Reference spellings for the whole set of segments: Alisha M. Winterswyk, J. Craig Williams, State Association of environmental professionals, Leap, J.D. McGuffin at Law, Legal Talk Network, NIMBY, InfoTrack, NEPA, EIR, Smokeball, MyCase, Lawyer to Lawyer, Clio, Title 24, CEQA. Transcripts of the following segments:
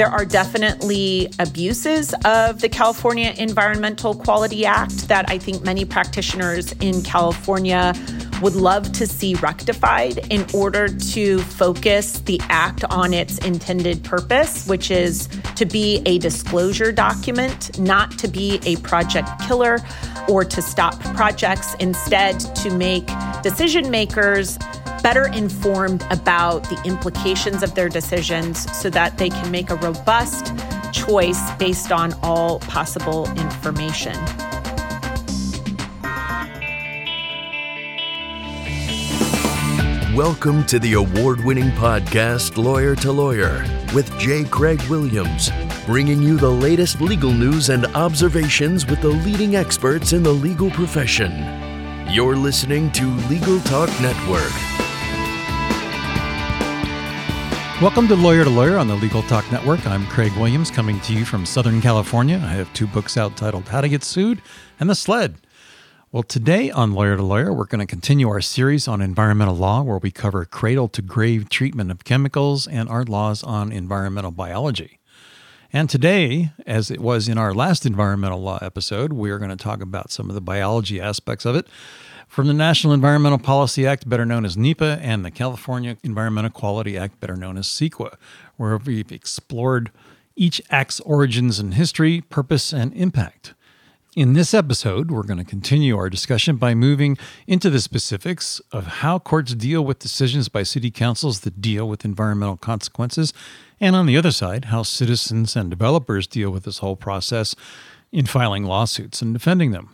There are definitely abuses of the California Environmental Quality Act that I think many practitioners in California would love to see rectified in order to focus the act on its intended purpose, which is to be a disclosure document, not to be a project killer or to stop projects, instead to make decision makers better informed about the implications of their decisions so that they can make a robust choice based on all possible information. Welcome to the award-winning podcast, Lawyer to Lawyer, with J. Craig Williams, bringing you the latest legal news and observations with the leading experts in the legal profession. You're listening to Legal Talk Network. Welcome to Lawyer on the Legal Talk Network. I'm Craig Williams, coming to you from Southern California. I have two books out titled How to Get Sued and The Sled. Well, today on Lawyer to Lawyer, we're going to continue our series on environmental law, where we cover cradle-to-grave treatment of chemicals and our laws on environmental biology. And today, as it was in our last environmental law episode, we are going to talk about some of the biology aspects of it from the National Environmental Policy Act, better known as NEPA, and the California Environmental Quality Act, better known as CEQA, where we've explored each act's origins and history, purpose, and impact. In this episode, we're going to continue our discussion by moving into the specifics of how courts deal with decisions by city councils that deal with environmental consequences, and on the other side, how citizens and developers deal with this whole process in filing lawsuits and defending them.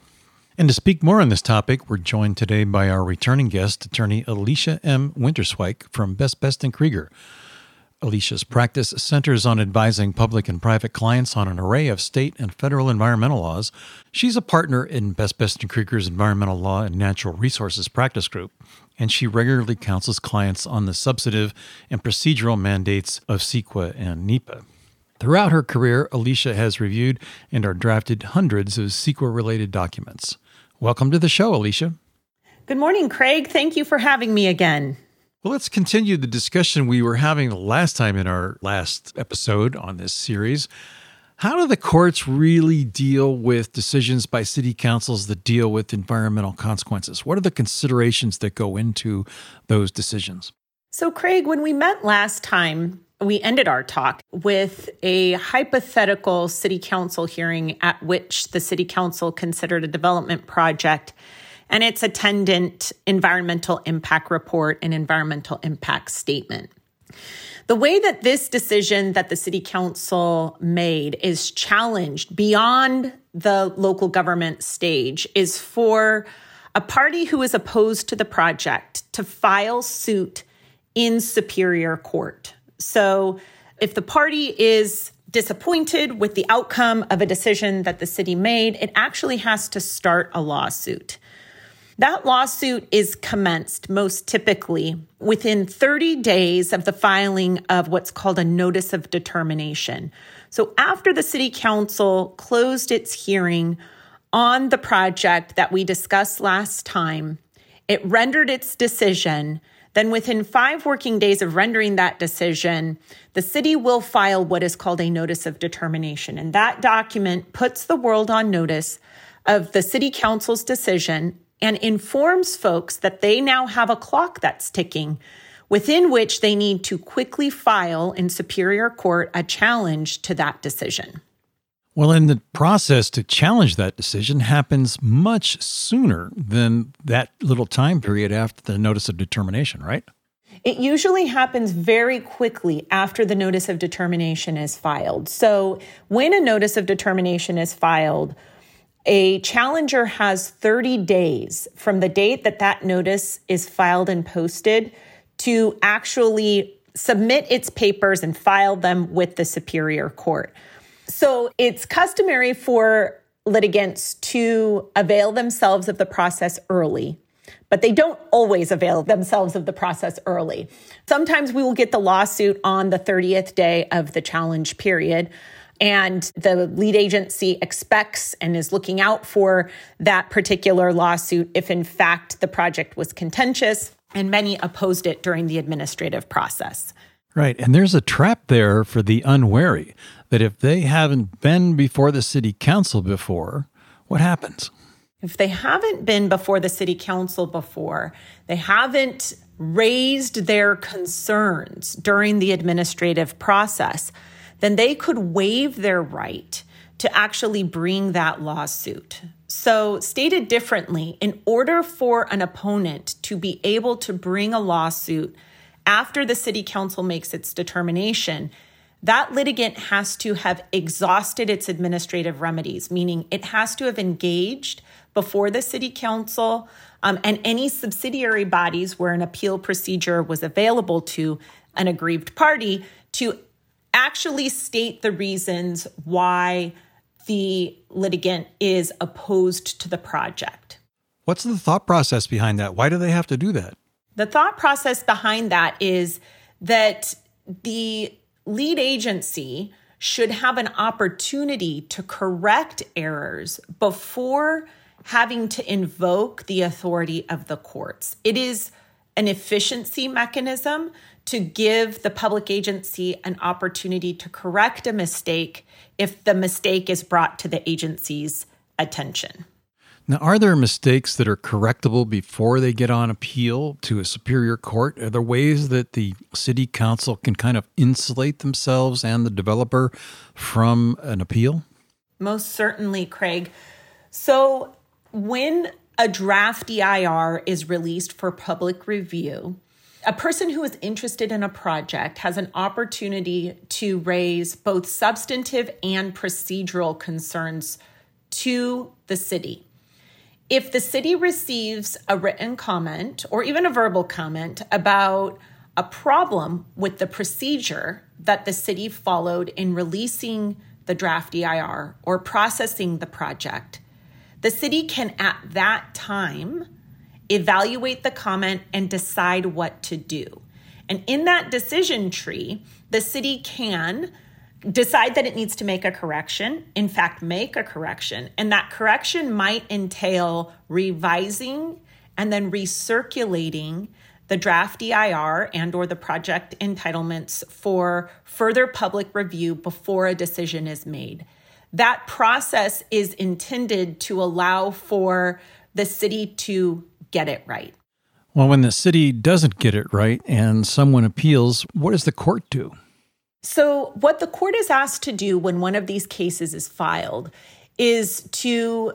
And to speak more on this topic, we're joined today by our returning guest, attorney Alisha M. Winterswyk from Best Best & Krieger. Alisha's practice centers on advising public and private clients on an array of state and federal environmental laws. She's a partner in Best Best & Krieger's Environmental Law and Natural Resources Practice Group, and she regularly counsels clients on the substantive and procedural mandates of CEQA and NEPA. Throughout her career, Alisha has reviewed and or drafted hundreds of CEQA-related documents. Welcome to the show, Alisha. Good morning, Craig. Thank you for having me again. Well, let's continue the discussion we were having last time in our last episode on this series. How do the courts really deal with decisions by city councils that deal with environmental consequences? What are the considerations that go into those decisions? So, Craig, when we met last time, we ended our talk with a hypothetical city council hearing at which the city council considered a development project and its attendant environmental impact report and environmental impact statement. The way that this decision that the city council made is challenged beyond the local government stage is for a party who is opposed to the project to file suit in superior court. So if the party is disappointed with the outcome of a decision that the city made, it actually has to start a lawsuit. That lawsuit is commenced most typically within 30 days of the filing of what's called a notice of determination. So after the city council closed its hearing on the project that we discussed last time, it rendered its decision. Then within 5 working days of rendering that decision, the city will file what is called a notice of determination. And that document puts the world on notice of the city council's decision and informs folks that they now have a clock that's ticking within which they need to quickly file in superior court a challenge to that decision. Well, and the process to challenge that decision happens much sooner than that little time period after the notice of determination, right? It usually happens very quickly after the notice of determination is filed. So when a notice of determination is filed, a challenger has 30 days from the date that that notice is filed and posted to actually submit its papers and file them with the superior court. So it's customary for litigants to avail themselves of the process early, but they don't always avail themselves of the process early. Sometimes we will get the lawsuit on the 30th day of the challenge period, and the lead agency expects and is looking out for that particular lawsuit if, in fact, the project was contentious and many opposed it during the administrative process. Right. And there's a trap there for the unwary that if they haven't been before the city council before, what happens? If they haven't been before the city council before, they haven't raised their concerns during the administrative process, then they could waive their right to actually bring that lawsuit. So, stated differently, in order for an opponent to be able to bring a lawsuit after the city council makes its determination, that litigant has to have exhausted its administrative remedies, meaning it has to have engaged before the city council and any subsidiary bodies where an appeal procedure was available to an aggrieved party to actually state the reasons why the litigant is opposed to the project. What's the thought process behind that? Why do they have to do that? The thought process behind that is that the lead agency should have an opportunity to correct errors before having to invoke the authority of the courts. It is an efficiency mechanism to give the public agency an opportunity to correct a mistake if the mistake is brought to the agency's attention. Now, are there mistakes that are correctable before they get on appeal to a superior court? Are there ways that the city council can kind of insulate themselves and the developer from an appeal? Most certainly, Craig. So when a draft EIR is released for public review, a person who is interested in a project has an opportunity to raise both substantive and procedural concerns to the city. If the city receives a written comment or even a verbal comment about a problem with the procedure that the city followed in releasing the draft EIR or processing the project, the city can at that time evaluate the comment and decide what to do. And in that decision tree, the city can decide that it needs to make a correction, in fact, make a correction, and that correction might entail revising and then recirculating the draft EIR and or the project entitlements for further public review before a decision is made. That process is intended to allow for the city to get it right. Well, when the city doesn't get it right and someone appeals, what does the court do? So what the court is asked to do when one of these cases is filed is to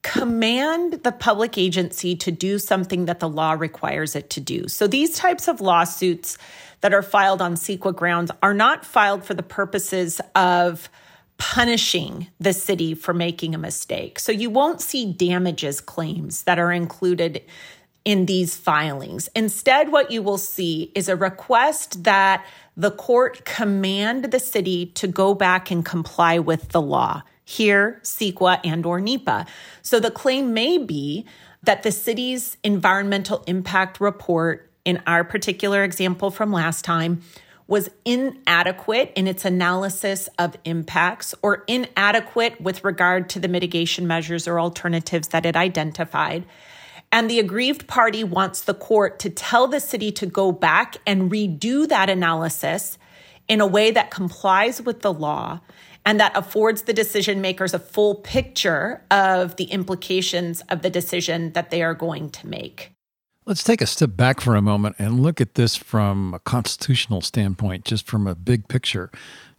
command the public agency to do something that the law requires it to do. So these types of lawsuits that are filed on CEQA grounds are not filed for the purposes of punishing the city for making a mistake. So you won't see damages claims that are included in these filings. Instead, what you will see is a request that the court command the city to go back and comply with the law, here CEQA and or NEPA. So the claim may be that the city's environmental impact report, in our particular example from last time, was inadequate in its analysis of impacts or inadequate with regard to the mitigation measures or alternatives that it identified. And the aggrieved party wants the court to tell the city to go back and redo that analysis in a way that complies with the law and that affords the decision makers a full picture of the implications of the decision that they are going to make. Let's take a step back for a moment and look at this from a constitutional standpoint, just from a big picture.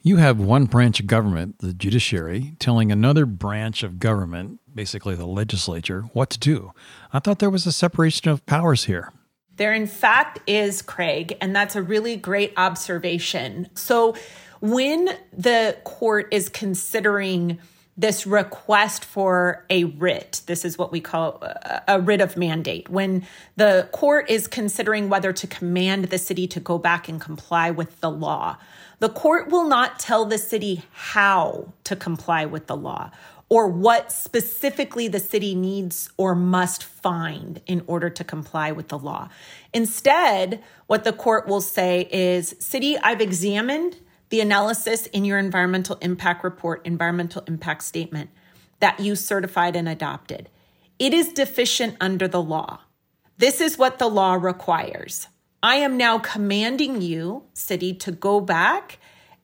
You have one branch of government, the judiciary, telling another branch of government, basically the legislature, what to do. I thought there was a separation of powers here. There in fact is, Craig, and that's a really great observation. So when the court is considering this request for a writ, this is what we call a writ of mandate, when the court is considering whether to command the city to go back and comply with the law, the court will not tell the city how to comply with the law or what specifically the city needs or must find in order to comply with the law. Instead, what the court will say is, "City, I've examined the analysis in your environmental impact report, environmental impact statement that you certified and adopted. It is deficient under the law. This is what the law requires. I am now commanding you, city, to go back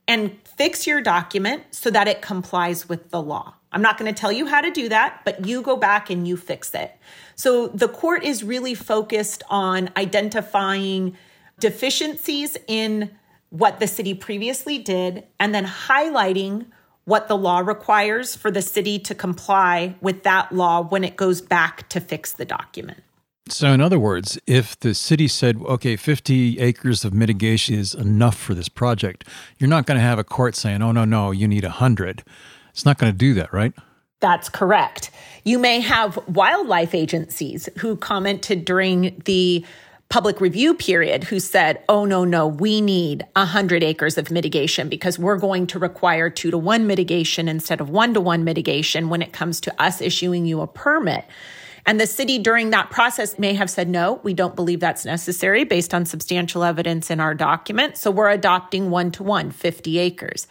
and fix your document so that it complies with the law. I'm not going to tell you how to do that, but you go back and you fix it. So the court is really focused on identifying deficiencies in what the city previously did and then highlighting what the law requires for the city to comply with that law when it goes back to fix the document. So in other words, if the city said, okay, 50 acres of mitigation is enough for this project, you're not going to have a court saying, oh, no, you need 100. It's not going to do that, right? That's correct. You may have wildlife agencies who commented during the public review period who said, oh, no, we need 100 acres of mitigation because we're going to require 2-to-1 mitigation instead of 1-to-1 mitigation when it comes to us issuing you a permit. And the city during that process may have said, no, we don't believe that's necessary based on substantial evidence in our document. So we're adopting 1-to-1, 50 acres.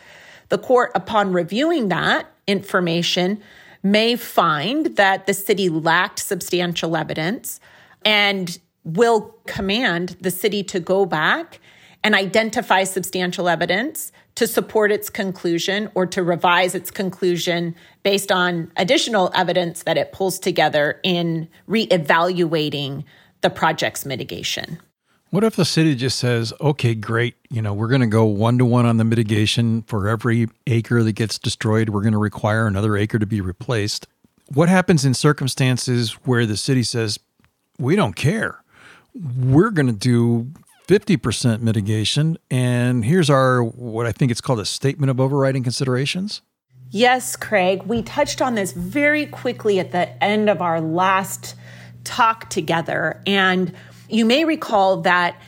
The court, upon reviewing that information, may find that the city lacked substantial evidence and will command the city to go back and identify substantial evidence to support its conclusion or to revise its conclusion based on additional evidence that it pulls together in reevaluating the project's mitigation. What if the city just says, okay, great, we're going to go 1-to-1 on the mitigation. For every acre that gets destroyed, we're going to require another acre to be replaced. What happens in circumstances where the city says, we don't care? We're going to do 50% mitigation, and here's our, what I think it's called, a statement of overriding considerations? Yes, Craig. We touched on this very quickly at the end of our last talk together, and you may recall that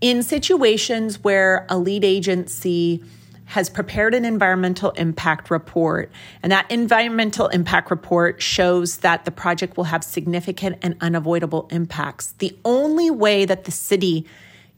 in situations where a lead agency has prepared an environmental impact report, and that environmental impact report shows that the project will have significant and unavoidable impacts, the only way that the city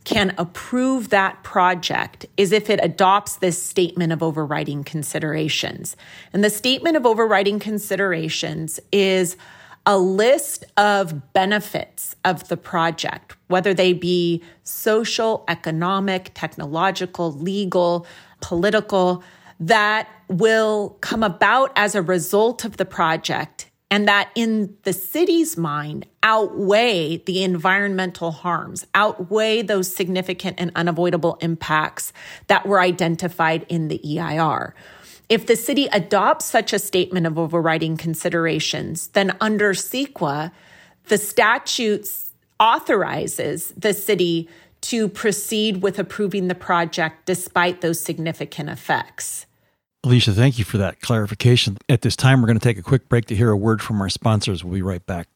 can approve that project is if it adopts this statement of overriding considerations. And the statement of overriding considerations is a list of benefits of the project, whether they be social, economic, technological, legal, political, that will come about as a result of the project, and that in the city's mind outweigh the environmental harms, outweigh those significant and unavoidable impacts that were identified in the EIR. If the city adopts such a statement of overriding considerations, then under CEQA, the statute authorizes the city to proceed with approving the project despite those significant effects. Alisha, thank you for that clarification. At this time, we're going to take a quick break to hear a word from our sponsors. We'll be right back.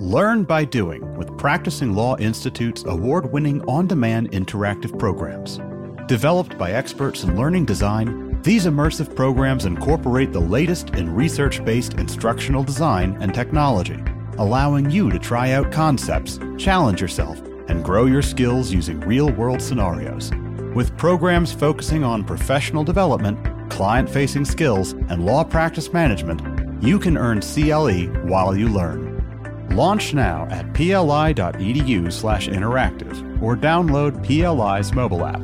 Learn by doing with Practicing Law Institute's award-winning on-demand interactive programs. Developed by experts in learning design, these immersive programs incorporate the latest in research-based instructional design and technology, allowing you to try out concepts, challenge yourself, and grow your skills using real-world scenarios. With programs focusing on professional development, client-facing skills, and law practice management, you can earn CLE while you learn. Launch now at pli.edu/interactive or download PLI's mobile app.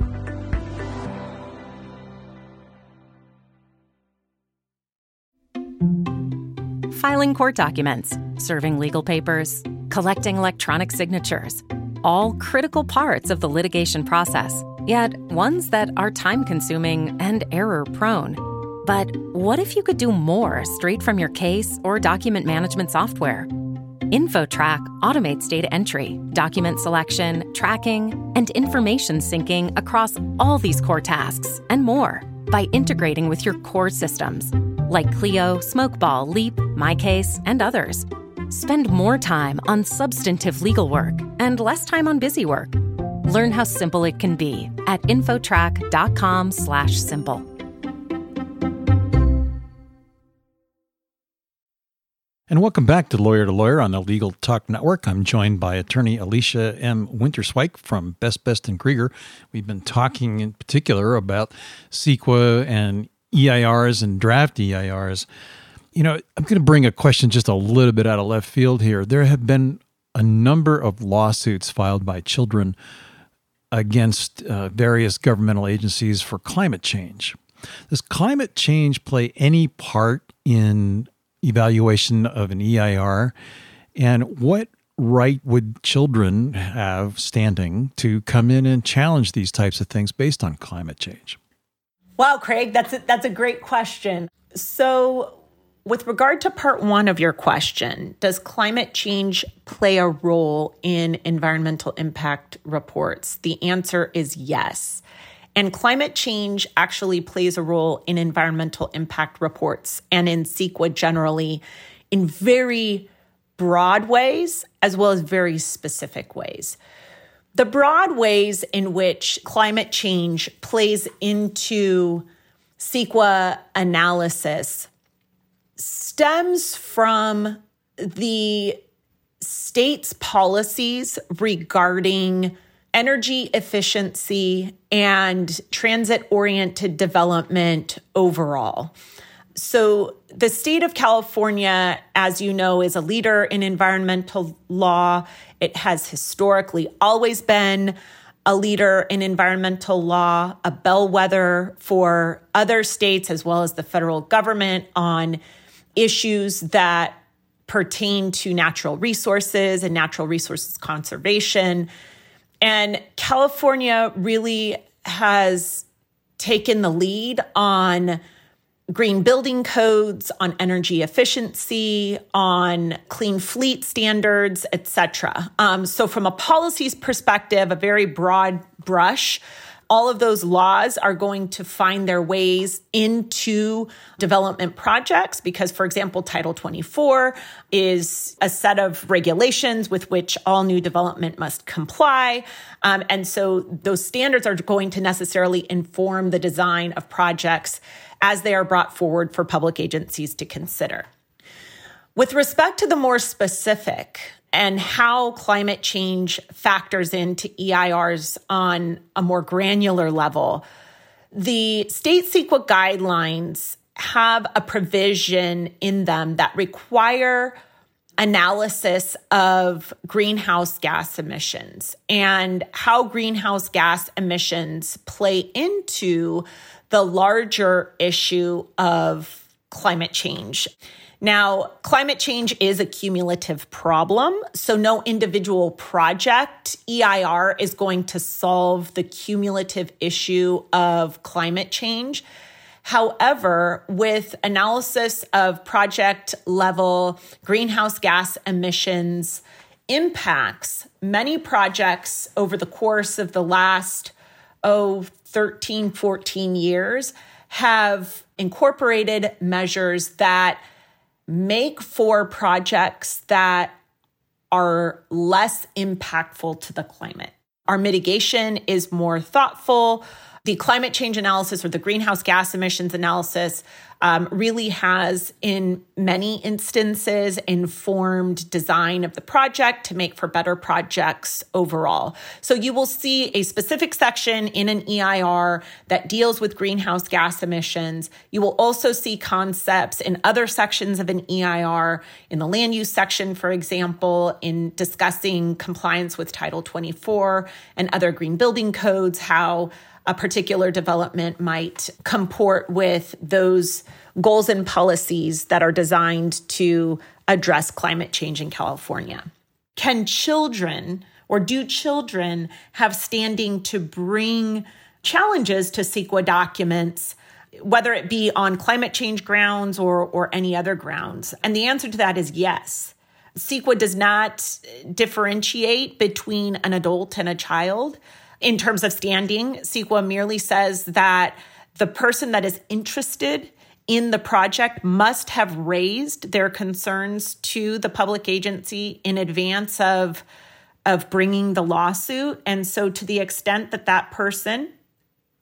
Filing court documents, serving legal papers, collecting electronic signatures, all critical parts of the litigation process, yet ones that are time-consuming and error-prone. But what if you could do more straight from your case or document management software? InfoTrack automates data entry, document selection, tracking, and information syncing across all these core tasks and more by integrating with your core systems like Clio, Smokeball, Leap, MyCase, and others. Spend more time on substantive legal work and less time on busy work. Learn how simple it can be at infotrack.com/simple. And welcome back to Lawyer on the Legal Talk Network. I'm joined by attorney Alisha M. Winterswyk from Best Best & Krieger. We've been talking in particular about CEQA and EIRs and draft EIRs. I'm going to bring a question just a little bit out of left field here. There have been a number of lawsuits filed by children against various governmental agencies for climate change. Does climate change play any part in evaluation of an EIR? And what right would children have standing to come in and challenge these types of things based on climate change? Wow, Craig, that's a great question. So with regard to part one of your question, does climate change play a role in environmental impact reports? The answer is yes. And climate change actually plays a role in environmental impact reports and in CEQA generally in very broad ways as well as very specific ways. The broad ways in which climate change plays into CEQA analysis stems from the state's policies regarding energy efficiency and transit-oriented development overall. So the state of California, as you know, is a leader in environmental law. It has historically always been a leader in environmental law, a bellwether for other states as well as the federal government on issues that pertain to natural resources and natural resources conservation. And California really has taken the lead on green building codes, on energy efficiency, on clean fleet standards, et cetera. So from a policies perspective, a very broad brush, all of those laws are going to find their ways into development projects because, for example, Title 24 is a set of regulations with which all new development must comply. And so those standards are going to necessarily inform the design of projects as they are brought forward for public agencies to consider. With respect to the more specific and how climate change factors into EIRs on a more granular level, the state CEQA guidelines have a provision in them that require analysis of greenhouse gas emissions and how greenhouse gas emissions play into the larger issue of climate change. Now, climate change is a cumulative problem, so no individual project EIR is going to solve the cumulative issue of climate change. However, with analysis of project-level greenhouse gas emissions impacts, many projects over the course of the last 13, 14 years have incorporated measures that make for projects that are less impactful to the climate. Our mitigation is more thoughtful. The climate change analysis or the greenhouse gas emissions analysis really has, in many instances, informed design of the project to make for better projects overall. So you will see a specific section in an EIR that deals with greenhouse gas emissions. You will also see concepts in other sections of an EIR, in the land use section, for example, in discussing compliance with Title 24 and other green building codes, how a particular development might comport with those goals and policies that are designed to address climate change in California. Can children or do children have standing to bring challenges to CEQA documents, whether it be on climate change grounds or any other grounds? And the answer to that is yes. CEQA does not differentiate between an adult and a child. In terms of standing, CEQA merely says that the person that is interested in the project must have raised their concerns to the public agency in advance of bringing the lawsuit. And so to the extent that that person,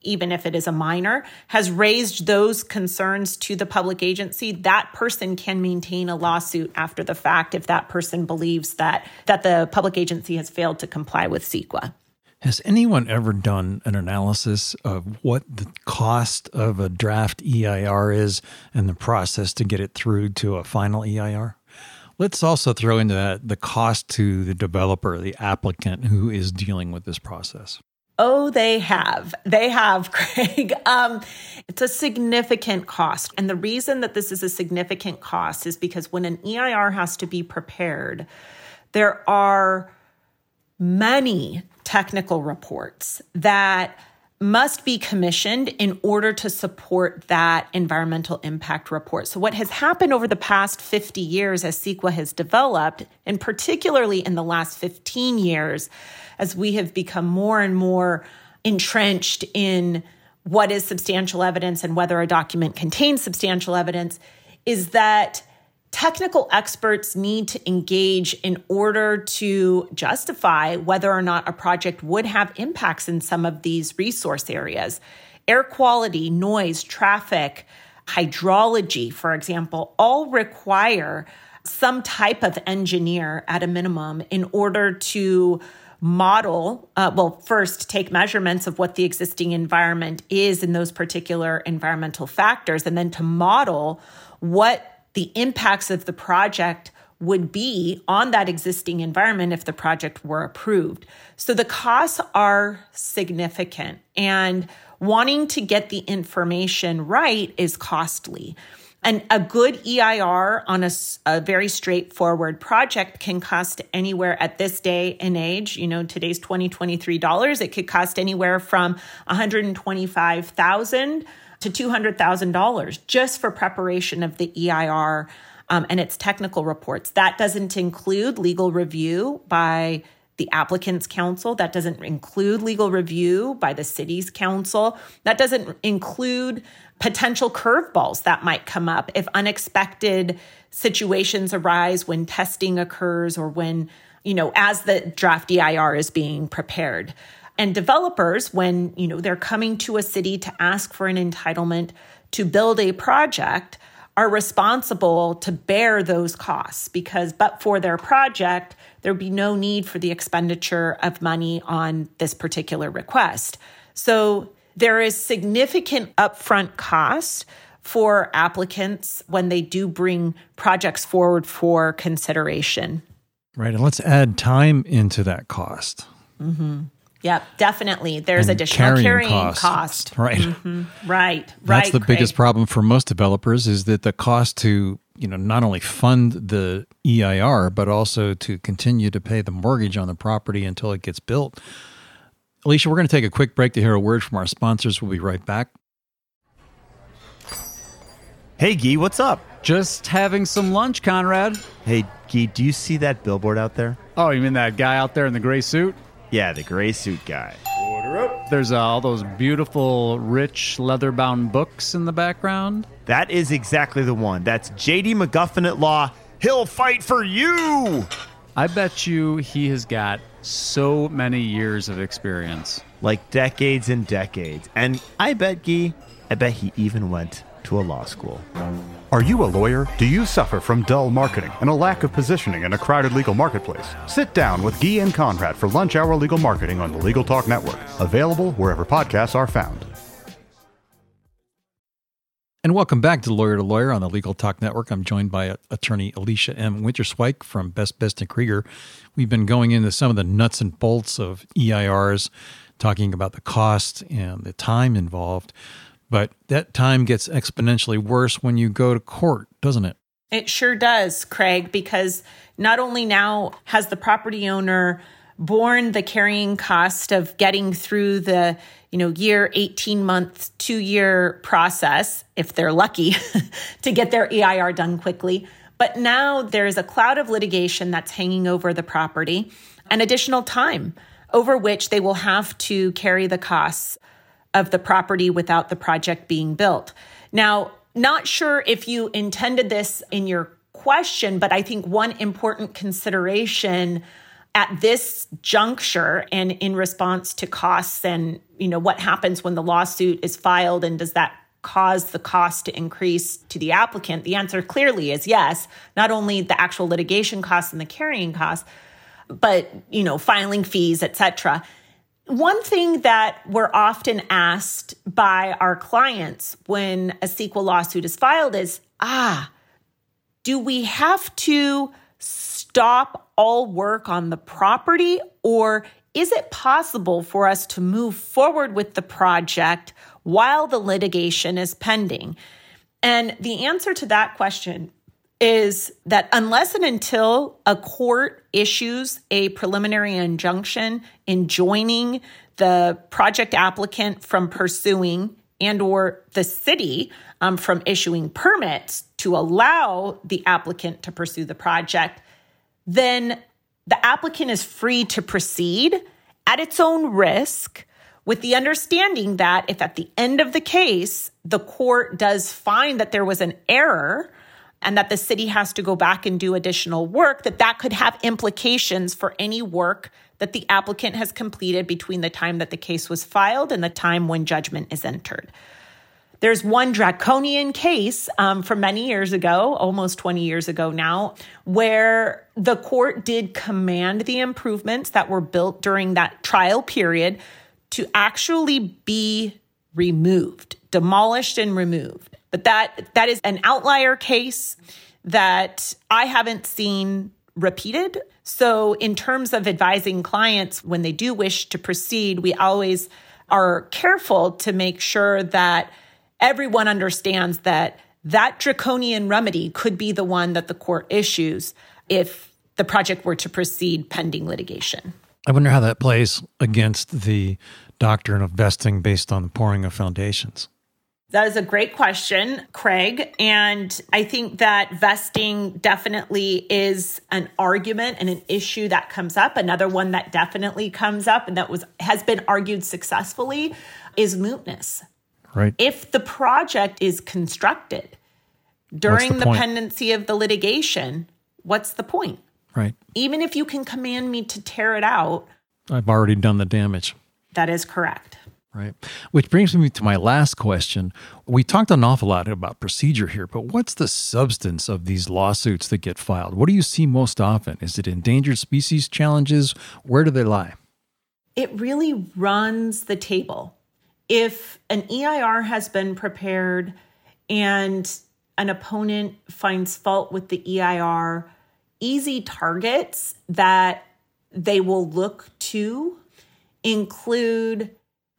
even if it is a minor, has raised those concerns to the public agency, that person can maintain a lawsuit after the fact if that person believes that the public agency has failed to comply with CEQA. Has anyone ever done an analysis of what the cost of a draft EIR is and the process to get it through to a final EIR? Let's also throw into that the cost to the developer, the applicant who is dealing with this process. Oh, they have, Craig. It's a significant cost. And the reason that this is a significant cost is because when an EIR has to be prepared, there are many technical reports that must be commissioned in order to support that environmental impact report. So what has happened over the past 50 years as CEQA has developed, and particularly in the last 15 years, as we have become more and more entrenched in what is substantial evidence and whether a document contains substantial evidence, is that technical experts need to engage in order to justify whether or not a project would have impacts in some of these resource areas. Air quality, noise, traffic, hydrology, for example, all require some type of engineer at a minimum in order to model, first take measurements of what the existing environment is in those particular environmental factors, and then to model what the impacts of the project would be on that existing environment if the project were approved. So the costs are significant, and wanting to get the information right is costly. And a good EIR on a very straightforward project can cost anywhere at this day and age, today's $20-23, it could cost anywhere from $125,000 to $200,000 just for preparation of the EIR and its technical reports. That doesn't include legal review by the applicant's counsel. That doesn't include legal review by the city's counsel. That doesn't include potential curveballs that might come up if unexpected situations arise when testing occurs or when, as the draft EIR is being prepared. And developers, when they're coming to a city to ask for an entitlement to build a project, are responsible to bear those costs because but for their project, there'd be no need for the expenditure of money on this particular request. So there is significant upfront cost for applicants when they do bring projects forward for consideration. Right, and let's add time into that cost. Mm-hmm. Yep, definitely. There's additional carrying cost. Right. Mm-hmm. Right. That's the Craig. Biggest problem for most developers is that the cost to, not only fund the EIR, but also to continue to pay the mortgage on the property until it gets built. Alisha, we're going to take a quick break to hear a word from our sponsors. We'll be right back. Hey, Guy, what's up? Just having some lunch, Conrad. Hey, Guy, do you see that billboard out there? Oh, you mean that guy out there in the gray suit? Yeah, the gray suit guy. Order up. There's all those beautiful, rich, leather-bound books in the background. That is exactly the one. That's J.D. McGuffin at Law. He'll fight for you! I bet you he has got so many years of experience. Like decades and decades. And I bet he even went to a law school. Are you a lawyer? Do you suffer from dull marketing and a lack of positioning in a crowded legal marketplace? Sit down with Guy and Conrad for Lunch Hour Legal Marketing on the Legal Talk Network, available wherever podcasts are found. And welcome back to Lawyer on the Legal Talk Network. I'm joined by attorney Alisha M. Winterswyk from Best Best & Krieger. We've been going into some of the nuts and bolts of EIRs, talking about the cost and the time involved. But that time gets exponentially worse when you go to court, doesn't it? It sure does, Craig, because not only now has the property owner borne the carrying cost of getting through the, 18-month, 2-year process, if they're lucky, to get their EIR done quickly, but now there's a cloud of litigation that's hanging over the property and additional time over which they will have to carry the costs of the property without the project being built. Now, not sure if you intended this in your question, but I think one important consideration at this juncture and in response to costs and, what happens when the lawsuit is filed and does that cause the cost to increase to the applicant? The answer clearly is yes, not only the actual litigation costs and the carrying costs, but, filing fees, et cetera. One thing that we're often asked by our clients when a CEQA lawsuit is filed is, do we have to stop all work on the property, or is it possible for us to move forward with the project while the litigation is pending? And the answer to that question is that unless and until a court issues a preliminary injunction enjoining the project applicant from pursuing and or the city from issuing permits to allow the applicant to pursue the project, then the applicant is free to proceed at its own risk, with the understanding that if at the end of the case, the court does find that there was an error and that the city has to go back and do additional work, that that could have implications for any work that the applicant has completed between the time that the case was filed and the time when judgment is entered. There's one draconian case from many years ago, almost 20 years ago now, where the court did command the improvements that were built during that trial period to actually be removed, demolished and removed. But that is an outlier case that I haven't seen repeated. So in terms of advising clients when they do wish to proceed, we always are careful to make sure that everyone understands that that draconian remedy could be the one that the court issues if the project were to proceed pending litigation. I wonder how that plays against the doctrine of vesting based on the pouring of foundations. That is a great question, Craig. And I think that vesting definitely is an argument and an issue that comes up. Another one that definitely comes up and that has been argued successfully is mootness. Right. If the project is constructed during the pendency of the litigation, what's the point? Right. Even if you can command me to tear it out, I've already done the damage. That is correct. Right. Which brings me to my last question. We talked an awful lot about procedure here, but what's the substance of these lawsuits that get filed? What do you see most often? Is it endangered species challenges? Where do they lie? It really runs the table. If an EIR has been prepared and an opponent finds fault with the EIR, easy targets that they will look to include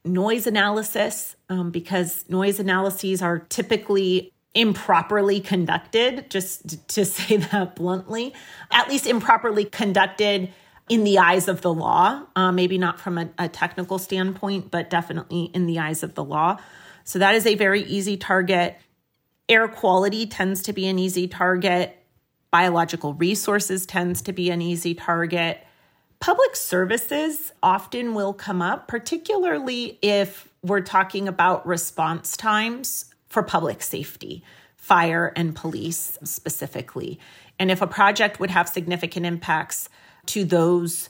noise analysis, because noise analyses are typically improperly conducted, just to say that bluntly, at least improperly conducted in the eyes of the law, maybe not from a technical standpoint, but definitely in the eyes of the law. So that is a very easy target. Air quality tends to be an easy target. Biological resources tends to be an easy target. Public services often will come up, particularly if we're talking about response times for public safety, fire and police specifically. And if a project would have significant impacts to those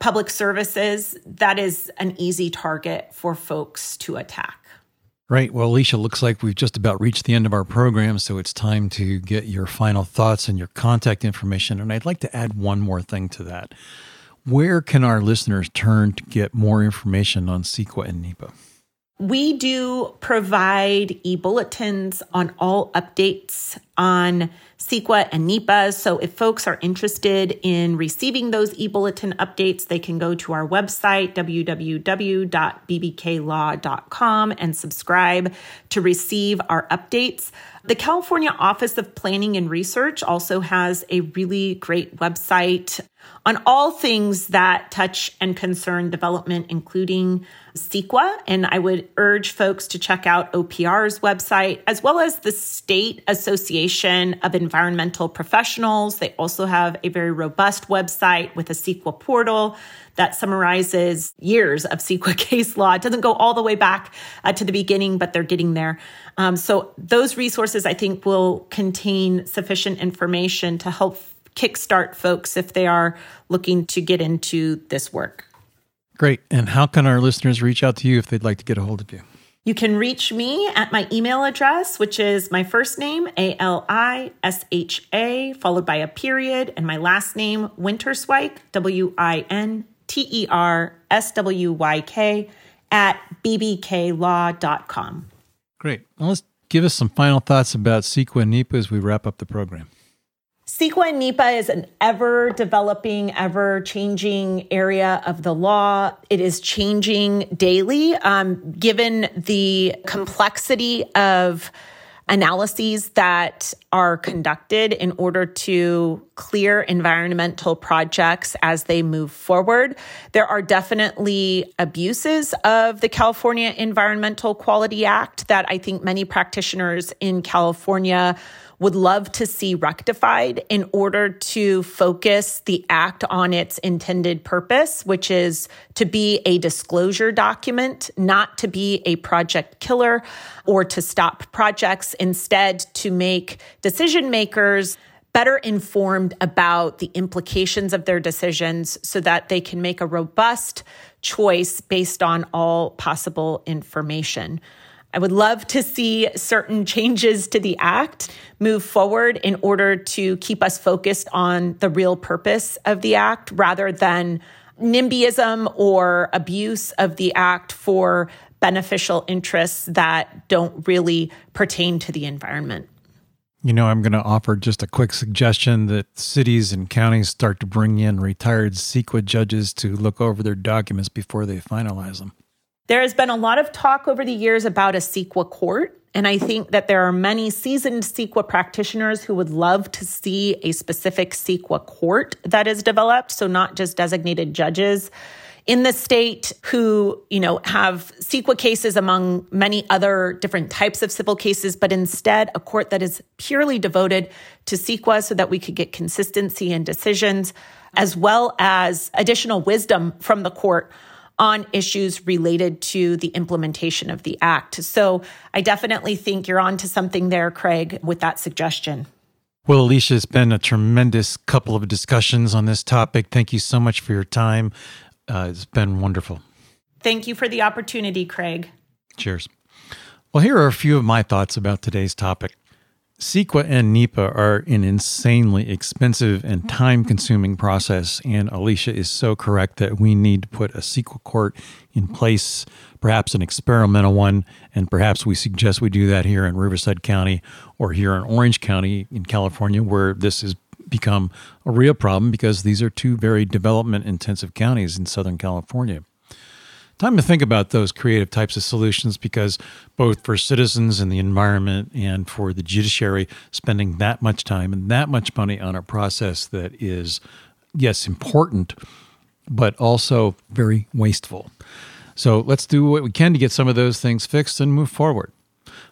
public services, that is an easy target for folks to attack. Right. Well, Alisha, looks like we've just about reached the end of our program, so it's time to get your final thoughts and your contact information. And I'd like to add one more thing to that. Where can our listeners turn to get more information on CEQA and NEPA? We do provide e-bulletins on all updates on CEQA and NEPA. So if folks are interested in receiving those e-bulletin updates, they can go to our website, www.bbklaw.com, and subscribe to receive our updates. The California Office of Planning and Research also has a really great website on all things that touch and concern development, including CEQA. And I would urge folks to check out OPR's website, as well as the State Association of Environmental Professionals. They also have a very robust website with a CEQA portal that summarizes years of CEQA case law. It doesn't go all the way back to the beginning, but they're getting there. So those resources, I think, will contain sufficient information to help kickstart folks if they are looking to get into this work. Great. And how can our listeners reach out to you if they'd like to get a hold of you? You can reach me at my email address, which is my first name, Alisha, followed by a period, and my last name, Winterswyk, Winterswyk, at bbklaw.com. Great. Well, let's give us some final thoughts about CEQA and NEPA as we wrap up the program. CEQA and NEPA is an ever-developing, ever-changing area of the law. It is changing daily, given the complexity of analyses that are conducted in order to clear environmental projects as they move forward. There are definitely abuses of the California Environmental Quality Act that I think many practitioners in California would love to see rectified in order to focus the act on its intended purpose, which is to be a disclosure document, not to be a project killer or to stop projects, instead to make decision makers better informed about the implications of their decisions so that they can make a robust choice based on all possible information. I would love to see certain changes to the act move forward in order to keep us focused on the real purpose of the act rather than NIMBYism or abuse of the act for beneficial interests that don't really pertain to the environment. You know, I'm going to offer just a quick suggestion that cities and counties start to bring in retired CEQA judges to look over their documents before they finalize them. There has been a lot of talk over the years about a CEQA court, and I think that there are many seasoned CEQA practitioners who would love to see a specific CEQA court that is developed, so not just designated judges in the state who, you know, have CEQA cases among many other different types of civil cases, but instead a court that is purely devoted to CEQA so that we could get consistency in decisions, as well as additional wisdom from the court on issues related to the implementation of the act. So I definitely think you're onto something there, Craig, with that suggestion. Well, Alisha, it's been a tremendous couple of discussions on this topic. Thank you so much for your time. It's been wonderful. Thank you for the opportunity, Craig. Cheers. Well, here are a few of my thoughts about today's topic. CEQA and NEPA are an insanely expensive and time-consuming process, and Alisha is so correct that we need to put a CEQA court in place, perhaps an experimental one, and perhaps we suggest we do that here in Riverside County or here in Orange County in California, where this has become a real problem because these are two very development-intensive counties in Southern California. Time to think about those creative types of solutions because both for citizens and the environment and for the judiciary, spending that much time and that much money on a process that is, yes, important, but also very wasteful. So let's do what we can to get some of those things fixed and move forward.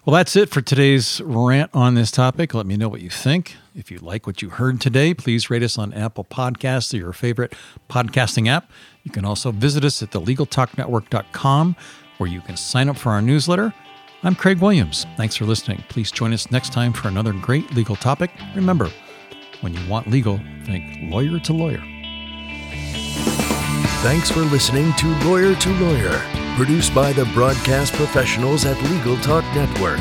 Well, that's it for today's rant on this topic. Let me know what you think. If you like what you heard today, please rate us on Apple Podcasts or your favorite podcasting app. You can also visit us at thelegaltalknetwork.com, where you can sign up for our newsletter. I'm Craig Williams. Thanks for listening. Please join us next time for another great legal topic. Remember, when you want legal, think lawyer to lawyer. Thanks for listening to Lawyer, produced by the broadcast professionals at Legal Talk Network.